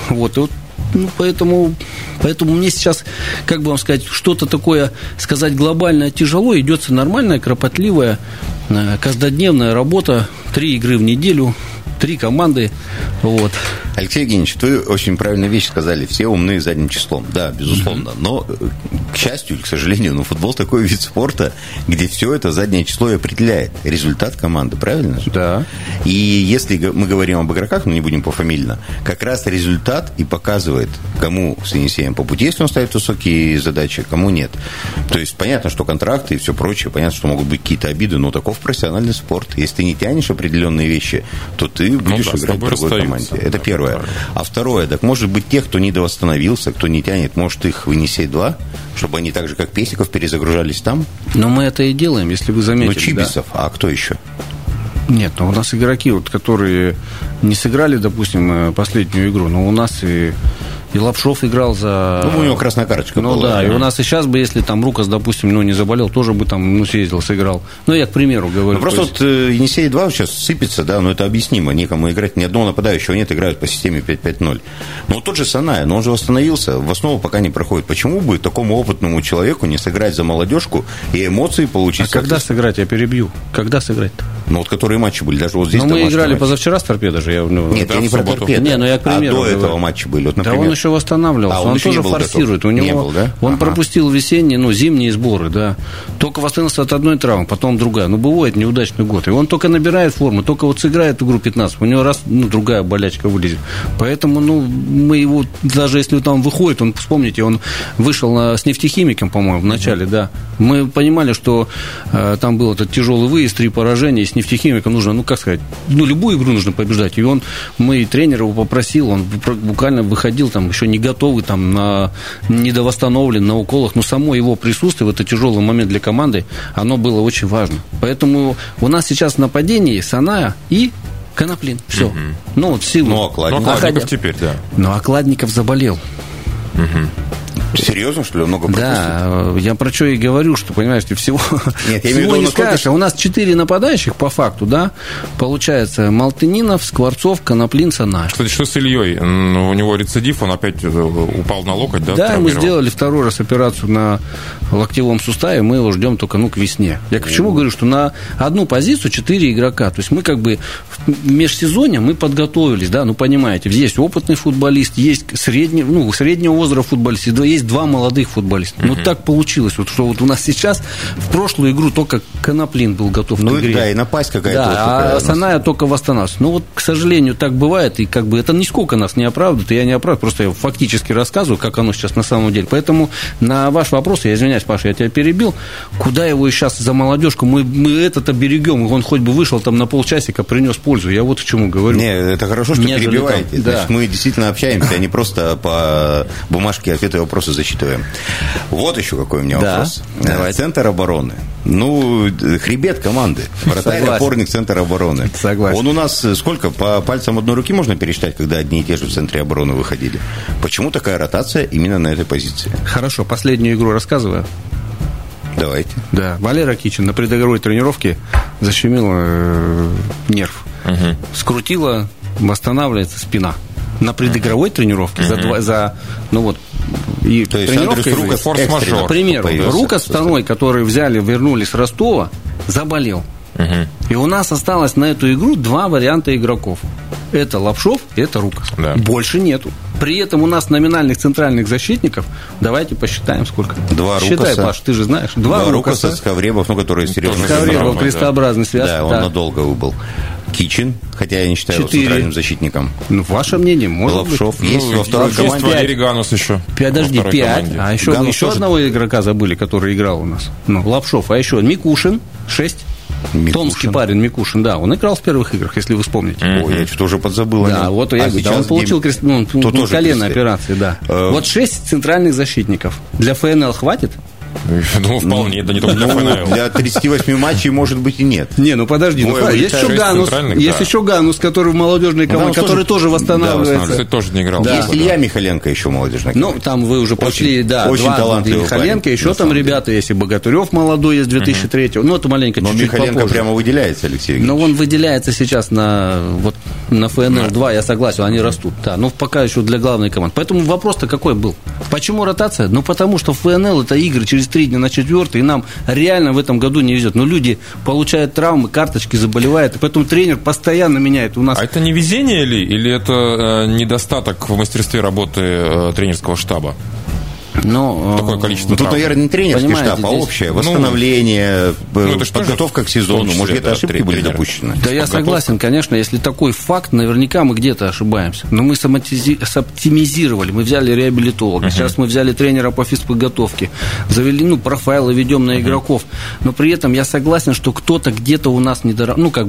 поэтому мне сейчас, что-то такое сказать глобальное тяжело. Идется нормальная, кропотливая, каждодневная работа. 3 игры в неделю. три команды. Вот. Алексей Евгеньевич, вы очень правильную вещь сказали. Все умные задним числом. Да, безусловно. Но, к счастью или к сожалению, но футбол такой вид спорта, где все это заднее число и определяет результат команды. Правильно? Да. И если мы говорим об игроках, но не будем пофамильно, как раз результат и показывает, кому с Енисеем по пути, если он ставит высокие задачи, кому нет. То есть понятно, что контракты и все прочее, понятно, что могут быть какие-то обиды, но таков профессиональный спорт. Если ты не тянешь определенные вещи, то ты будешь играть в другой команде. Это первое. А второе, так может быть тех, кто недовосстановился, кто не тянет, может их в Енисей-2, чтобы они так же, как Песиков, перезагружались там? Но мы это и делаем, если вы заметили. Ну, Чибисов, да. А кто еще? Нет, ну у нас игроки, вот, которые не сыграли, допустим, последнюю игру, но у нас и Лапшов играл за... Ну, у него красная карточка была. Ну, да, и у нас и сейчас бы, если там Рукас, допустим, ну, не заболел, тоже бы там, ну, съездил, сыграл. Ну, я, к примеру, говорю. Ну, просто есть... вот Енисей-2 сейчас сыпется, да, но это объяснимо, некому играть, ни одного нападающего нет, играют по системе 5-5-0. Но тот же Саная, но он же восстановился, в основу пока не проходит. Почему бы такому опытному человеку не сыграть за молодежку и эмоции получить? А когда сыграть? Я перебью. Когда сыграть-то? Ну, вот которые матчи были, даже вот здесь. Ну, мы играли матч. Позавчера с Торпедо же. Я... Нет, я не про Торпедо. Не, ну, я, к примеру, а до этого матча были, вот, например. Да, он еще восстанавливался, он тоже форсирует. У него был, да? Он пропустил весенние, ну, зимние сборы, да. Только восстановился от одной травмы, потом другая. Ну, бывает неудачный год. И он только набирает форму, только вот сыграет игру 15. У него раз, ну, другая болячка вылезет. Поэтому, ну, мы его, даже если там выходит, он, вспомните, он вышел с нефтехимиком, по-моему, в начале, да. Мы понимали, что там был этот тяжелый выезд, 3 поражения, и с нефтехимиком нужно, ну, как сказать, ну, любую игру нужно побеждать. И он, мы тренер его попросил, он буквально выходил там еще не готовый, там, недовосстановлен на уколах, но само его присутствие в этот тяжелый момент для команды, оно было очень важно. Поэтому у нас сейчас в нападении Саная и Коноплин. Все. Угу. Ну, вот силы. Ну, Окладников теперь, да. Но Окладников заболел. Угу. Серьезно, что ли? Он много пропустил? Да, я про что и говорю, что, понимаешь, ты всего, нет, я всего не скажешь. Сколько... У нас 4 нападающих, по факту, да, получается, Малтынинов, Скворцов, Коноплин, Санай. Кстати, что с Ильей? У него рецидив, он опять упал на локоть, да? Да, мы сделали 2-й раз операцию на локтевом суставе, мы его ждем только, ну, к весне. Я к чему говорю, что на одну позицию 4 игрока, то есть мы как бы в межсезонье мы подготовились, да, ну, понимаете, есть опытный футболист, есть среднего возраста футболист, есть 2 молодых футболиста. Ну, так получилось, вот, что вот у нас сейчас в прошлую игру только Коноплин был готов к игре. Ну, да, и напасть какая-то. Да, а Саная только восстанавливается. Ну, вот, к сожалению, так бывает, и как бы это нисколько нас не оправдывает, и я не оправдываю, просто я фактически рассказываю, как оно сейчас на самом деле. Поэтому на ваш вопрос, я извиняюсь, Паша, я тебя перебил, куда его сейчас за молодежку, мы этот оберегем, он хоть бы вышел там на полчасика, принес пользу, я вот к чему говорю. Не, это хорошо, что перебиваете. Там, да. Значит, мы действительно общаемся, а не просто по бумажке ответы и вопросы зачитываем. Вот еще какой у меня вопрос. Давай. Центр обороны. Ну, хребет команды. Вратарь, опорник, центр обороны. Согласен. Он у нас сколько? По пальцам одной руки можно пересчитать, когда одни и те же в центре обороны выходили. Почему такая ротация именно на этой позиции? Хорошо, последнюю игру рассказываю. Давайте. Да, Валера Кичин на предыгровой тренировке защемил нерв. Угу. Скрутила, восстанавливается спина. На предыгровой тренировке то есть Андрюс Рукас форс-мажор. Например, Рукас второй, который взяли, вернули с Ростова, заболел. И у нас осталось на эту игру 2 варианта игроков. Это Лапшов, это Рукас. Да. Больше нету. При этом у нас номинальных центральных защитников, давайте посчитаем, сколько. 2 Рукаса. Считай, Паш, ты же знаешь. 2 Рукаса, Скавребов, ну, который серьезно. Скавребов, крестообразный связок. Да, он надолго выбыл. Кичин, хотя я не считаю 4. Его центральным защитником. Ну, ваше мнение, может Лапшов быть. Есть, ну, во второй команде. 5 Ганус еще. Подожди, 5. А еще одного игрока забыли, который играл у нас. Ну, Лапшов, а еще Микушин, 6. Томский парень Микушин, да, он играл в первых играх, если вы вспомните. Ой, я что-то уже подзабыл. Да, вот я говорю, да, он получил колено операции, да. Вот 6 центральных защитников. Для ФНЛ хватит? Ну, вполне, да, не только для ФНЛ. Для 38 матчей, может быть, и нет. Не, ну подожди, есть еще Ганус, который в молодежной команде, который тоже восстанавливается. Тоже не играл. Есть Илья Михаленко еще в молодежной команде. Ну, там вы уже пошли, да, 2 талантливых. Михаленко, еще там ребята есть, и Богатырев молодой, есть 2003-го. Ну, это маленько чуть-чуть попозже. Но Михаленко прямо выделяется, Алексей Евгеньевич. Но он выделяется сейчас на ФНЛ-2, я согласен, они растут. Да, но пока еще для главной команды. Поэтому вопрос-то какой был? Почему ротация? Ну, потому что ФНЛ – это игры через через 3 дня на 4-й, и нам реально в этом году не везет. Но люди получают травмы, карточки заболевают, и поэтому тренер постоянно меняет у нас. А это не везение ли, или это недостаток в мастерстве работы тренерского штаба? Но такое количество травм. Тут, наверное, не тренерский штаб, а общее восстановление, подготовка к сезону. Может, где-то ошибки были допущены. Да, я согласен, конечно, если такой факт, наверняка мы где-то ошибаемся. Но мы соптимизировали, мы взяли реабилитолога, сейчас мы взяли тренера по физподготовке, завели, профайлы ведем на игроков. Но при этом я согласен, что кто-то где-то у нас недоработал.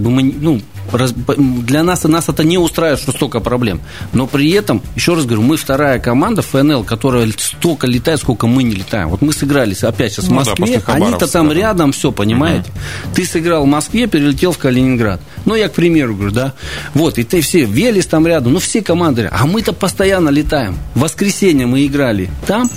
Для нас это не устраивает, что столько проблем. Но при этом, еще раз говорю, мы вторая команда ФНЛ, которая столько летает, сколько мы не летаем. Вот мы сыгрались опять сейчас в Москве, они-то там рядом, все, понимаете? Ты сыграл в Москве, перелетел в Калининград. Я, к примеру, говорю, да. Вот, и ты все, Велес там рядом, все команды. А мы-то постоянно летаем. В воскресенье мы играли там,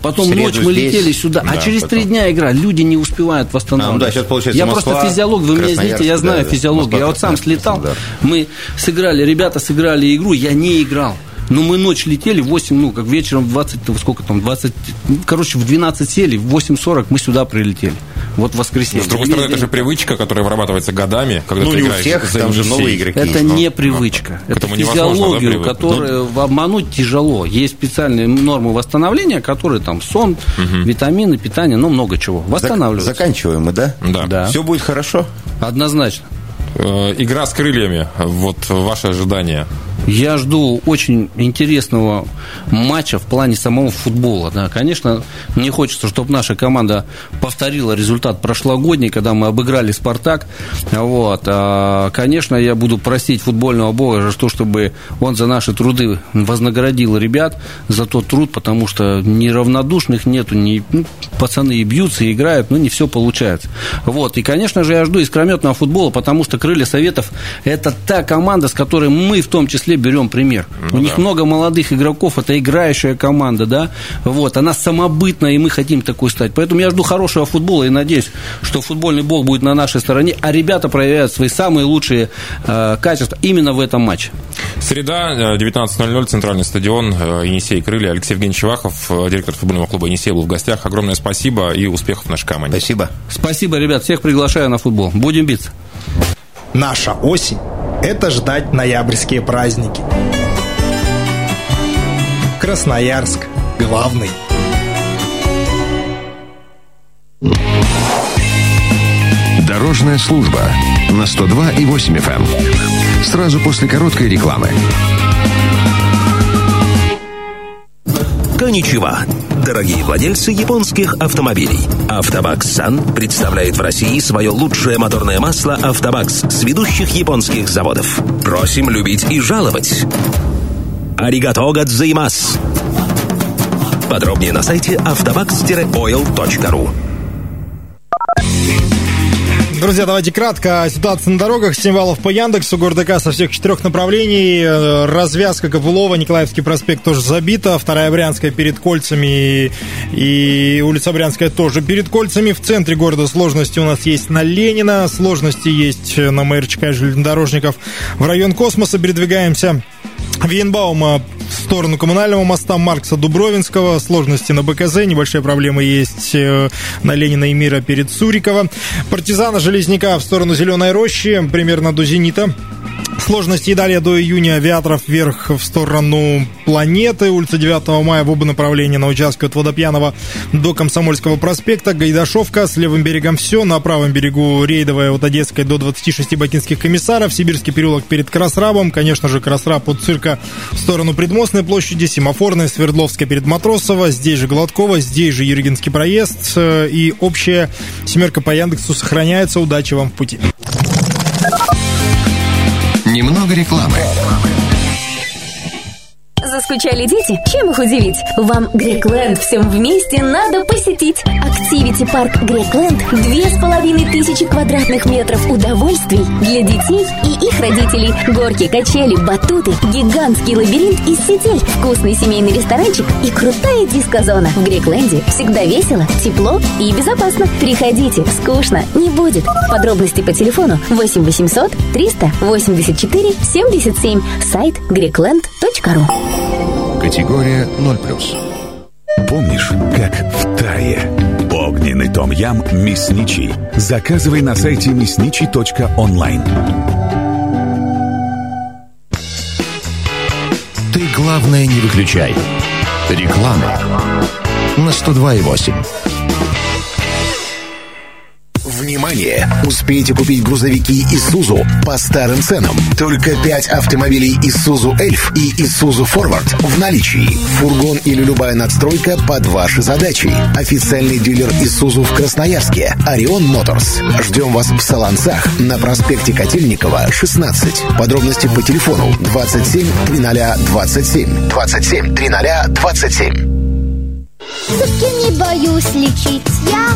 потом ночь мы летели сюда, а через 3 дня игра. Люди не успевают восстанавливаться. Сейчас получается я Москва, просто физиолог, вы меня извините, я знаю физиологию. Москва, я сам слетал, мы сыграли, ребята сыграли игру, я не играл. Но мы ночь летели, 8, как вечером в 12 сели, в 8:40 мы сюда прилетели. Вот в воскресенье. Но, с другой стороны, это же привычка, которая вырабатывается годами, когда ты играешь. У всех, там же новые игроки. Это не привычка. Это физиологию, которую обмануть тяжело. Есть специальные нормы восстановления, которые там сон, витамины, питание, много чего. Восстанавливаются. Заканчиваем мы, да? Да. Все будет хорошо? Однозначно. Игра с крыльями. Вот ваши ожидания. Я жду очень интересного матча в плане самого футбола. Да. Конечно, мне хочется, чтобы наша команда повторила результат прошлогодний, когда мы обыграли «Спартак». Конечно, я буду просить футбольного бога, чтобы он за наши труды вознаградил ребят за тот труд, потому что неравнодушных нету, пацаны и бьются, и играют, не все получается. И, конечно же, я жду искрометного футбола, потому что «Крылья Советов» – это та команда, с которой мы в том числе берем пример. У них много молодых игроков, это играющая команда, да. Она самобытная, и мы хотим такой стать. Поэтому я жду хорошего футбола и надеюсь, что футбольный бог будет на нашей стороне, а ребята проявляют свои самые лучшие качества именно в этом матче. Среда, 19:00, Центральный стадион, Енисей, Крылья. Алексей Евгеньевич Ивахов, директор футбольного клуба Енисей, был в гостях. Огромное спасибо и успехов нашей команде. Спасибо. Спасибо, ребят, всех приглашаю на футбол. Будем биться. Наша осень. Это ждать ноябрьские праздники. Красноярск. Главный. Дорожная служба на 102,8 FM. Сразу после короткой рекламы. Коничева. Дорогие владельцы японских автомобилей. «Автобакс Сан» представляет в России свое лучшее моторное масло «Автобакс» с ведущих японских заводов. Просим любить и жаловать. Аригато гадзаимас. Подробнее на сайте автобакс-ойл.ру. Друзья, давайте кратко. Ситуация на дорогах. 7 баллов по Яндексу. ГУРДК со всех 4 направлений. Развязка Копылова, Николаевский проспект тоже забита. Вторая Брянская перед кольцами и улица Брянская тоже перед кольцами. В центре города сложности у нас есть на Ленина. Сложности есть на МРЧК и железнодорожников. В район Космоса передвигаемся. Вейнбаума в сторону Коммунального моста, Маркса, Дубровинского. Сложности на БКЗ, небольшие проблемы есть на Ленина и Мира перед Сурикова. Партизана, Железняка в сторону Зеленой Рощи, примерно до Зенита. Сложности и далее до июня. Вятров вверх в сторону Планеты. Улица 9 мая в оба направления на участке от Водопьянова до Комсомольского проспекта. Гайдашовка с левым берегом все. На правом берегу Рейдовая от Одесской до 26 Бакинских комиссаров. Сибирский переулок перед Красрабом. Конечно же, Красраб от цирка в сторону Предмостной площади. Семафорная, Свердловская перед Матросово. Здесь же Гладкова, здесь же Юргенский проезд. И общая семерка по Яндексу сохраняется. Удачи вам в пути. Немного рекламы. Заскучали дети? Чем их удивить? Вам Грекленд всем вместе надо посетить. Активити парк Грекленд 2500 квадратных метров удовольствий для детей и их родителей. Горки, качели, батуты, гигантский лабиринт из сетей, вкусный семейный ресторанчик и крутая дискозона. В Грекленде всегда весело, тепло и безопасно. Приходите, скучно не будет. Подробности по телефону 8800 384 77. Сайт grekland.ru. Категория 0+. Помнишь, как в тае? Огненный том-ям мясничий. Заказывай на сайте мясничий.онлайн. Ты, главное, не выключай. Реклама на 102.8. Внимание! Успейте купить грузовики Isuzu по старым ценам. Только 5 автомобилей Isuzu Elf и Isuzu Forward в наличии. Фургон или любая надстройка под ваши задачи. Официальный дилер Isuzu в Красноярске. Orion Motors. Ждем вас в Солонцах на проспекте Котельникова, 16. Подробности по телефону 27 00 27. 27 00 27. Зубки не боюсь лечить я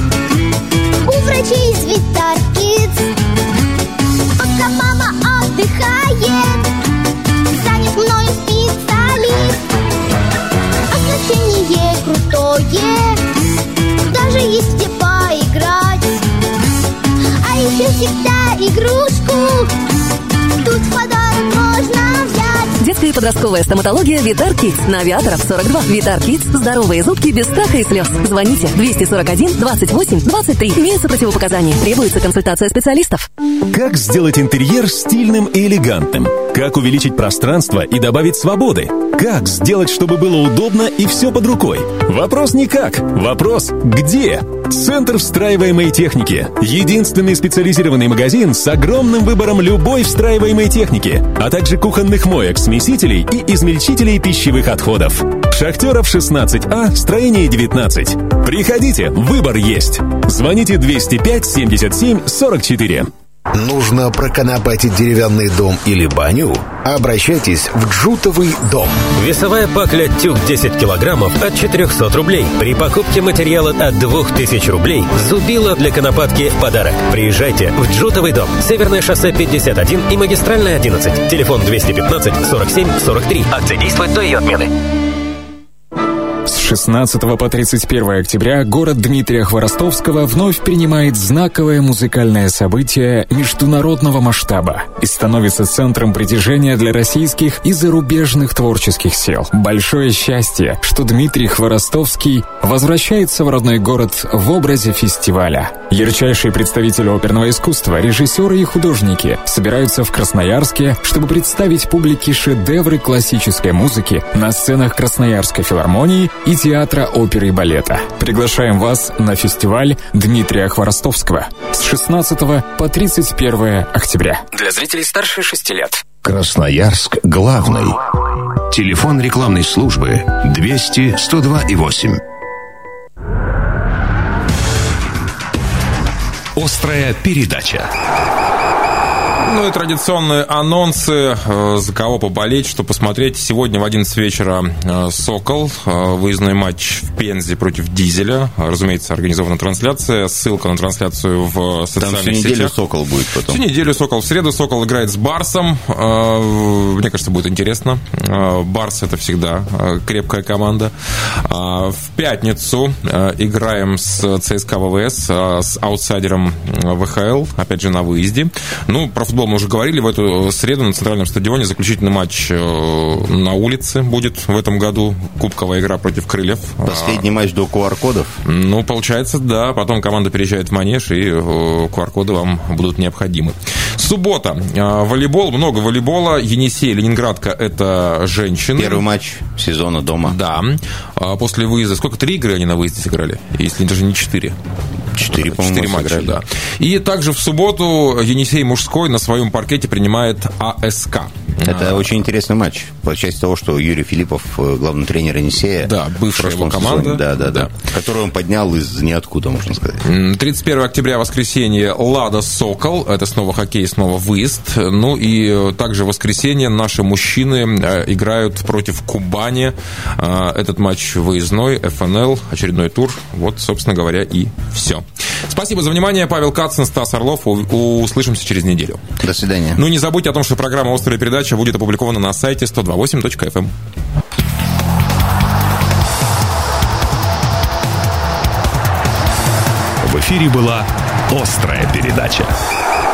у врачей из Витаркидс. Пока мама отдыхает, занят мной специалист. Оснащение крутое, даже есть где поиграть. А еще всегда игрушку тут в подарок можно взять. Детская и подростковая стоматология Витар Кидс на Авиаторов 42. Витар Кидс. Здоровые зубки без страха и слез. Звоните 241 28 23. Имеются противопоказания. Требуется консультация специалистов. Как сделать интерьер стильным и элегантным? Как увеличить пространство и добавить свободы? Как сделать, чтобы было удобно и все под рукой? Вопрос не как. Вопрос где? Центр встраиваемой техники. Единственный специализированный магазин с огромным выбором любой встраиваемой техники, а также кухонных моек, смесителей и измельчителей пищевых отходов. Шахтеров 16А, строение 19. Приходите, выбор есть. Звоните 205-77-44. Нужно проконопатить деревянный дом или баню? Обращайтесь в Джутовый дом. Весовая пакля «Тюк» 10 килограммов от 400 рублей. При покупке материала от 2000 рублей зубило для конопатки в подарок. Приезжайте в Джутовый дом. Северное шоссе 51 и магистральная 11. Телефон 215-47-43. Акция действует до ее отмены. С 16 по 31 октября город Дмитрия Хворостовского вновь принимает знаковое музыкальное событие международного масштаба и становится центром притяжения для российских и зарубежных творческих сил. Большое счастье, что Дмитрий Хворостовский возвращается в родной город в образе фестиваля. Ярчайшие представители оперного искусства, режиссеры и художники собираются в Красноярске, чтобы представить публике шедевры классической музыки на сценах Красноярской филармонии и театра оперы и балета. Приглашаем вас на фестиваль Дмитрия Хворостовского с 16 по 31 октября. Для зрителей старше 6 лет. Красноярск главный. Телефон рекламной службы 200-102-8. Острая передача. Ну и традиционные анонсы, за кого поболеть, что посмотреть. Сегодня в 11 вечера «Сокол», выездной матч в Пензе против «Дизеля». Разумеется, организована трансляция, ссылка на трансляцию в социальных сетях. Там всю неделю «Сокол» будет потом. Всю неделю «Сокол». В среду «Сокол» играет с «Барсом». Мне кажется, будет интересно. «Барс» — это всегда крепкая команда. В пятницу играем с ЦСКА ВВС, с аутсайдером ВХЛ, опять же, на выезде. Ну, про футбол мы уже говорили. В эту среду на центральном стадионе заключительный матч на улице будет в этом году. Кубковая игра против «Крыльев». Последний матч до QR-кодов? Ну, получается, да. Потом команда переезжает в манеж, и QR-коды вам будут необходимы. Суббота. Волейбол. Много волейбола. Енисей, Ленинградка — это женщины. Первый матч сезона дома. Да. После выезда. Сколько? 3 игры они на выезде сыграли? Если даже не 4. 4, по-моему, 4 матча сыграли. Да. И также в субботу Енисей мужской на своем паркете принимает АСК. Это очень интересный матч. По части того, что Юрий Филиппов, главный тренер Енисея, да, бывшая его команда, да. Которую он поднял из ниоткуда, можно сказать. 31 октября, воскресенье, Лада Сокол. Это снова хоккей, снова выезд. Ну и также в воскресенье наши мужчины играют против Кубани. Этот матч выездной, ФНЛ, очередной тур. Вот, собственно говоря, и все. Спасибо за внимание. Павел Катцын, Стас Орлов. Услышимся через неделю. До свидания. Ну, не забудьте о том, что программа «Острая передача» будет опубликована на сайте 102.8.fm. В эфире была «Острая передача».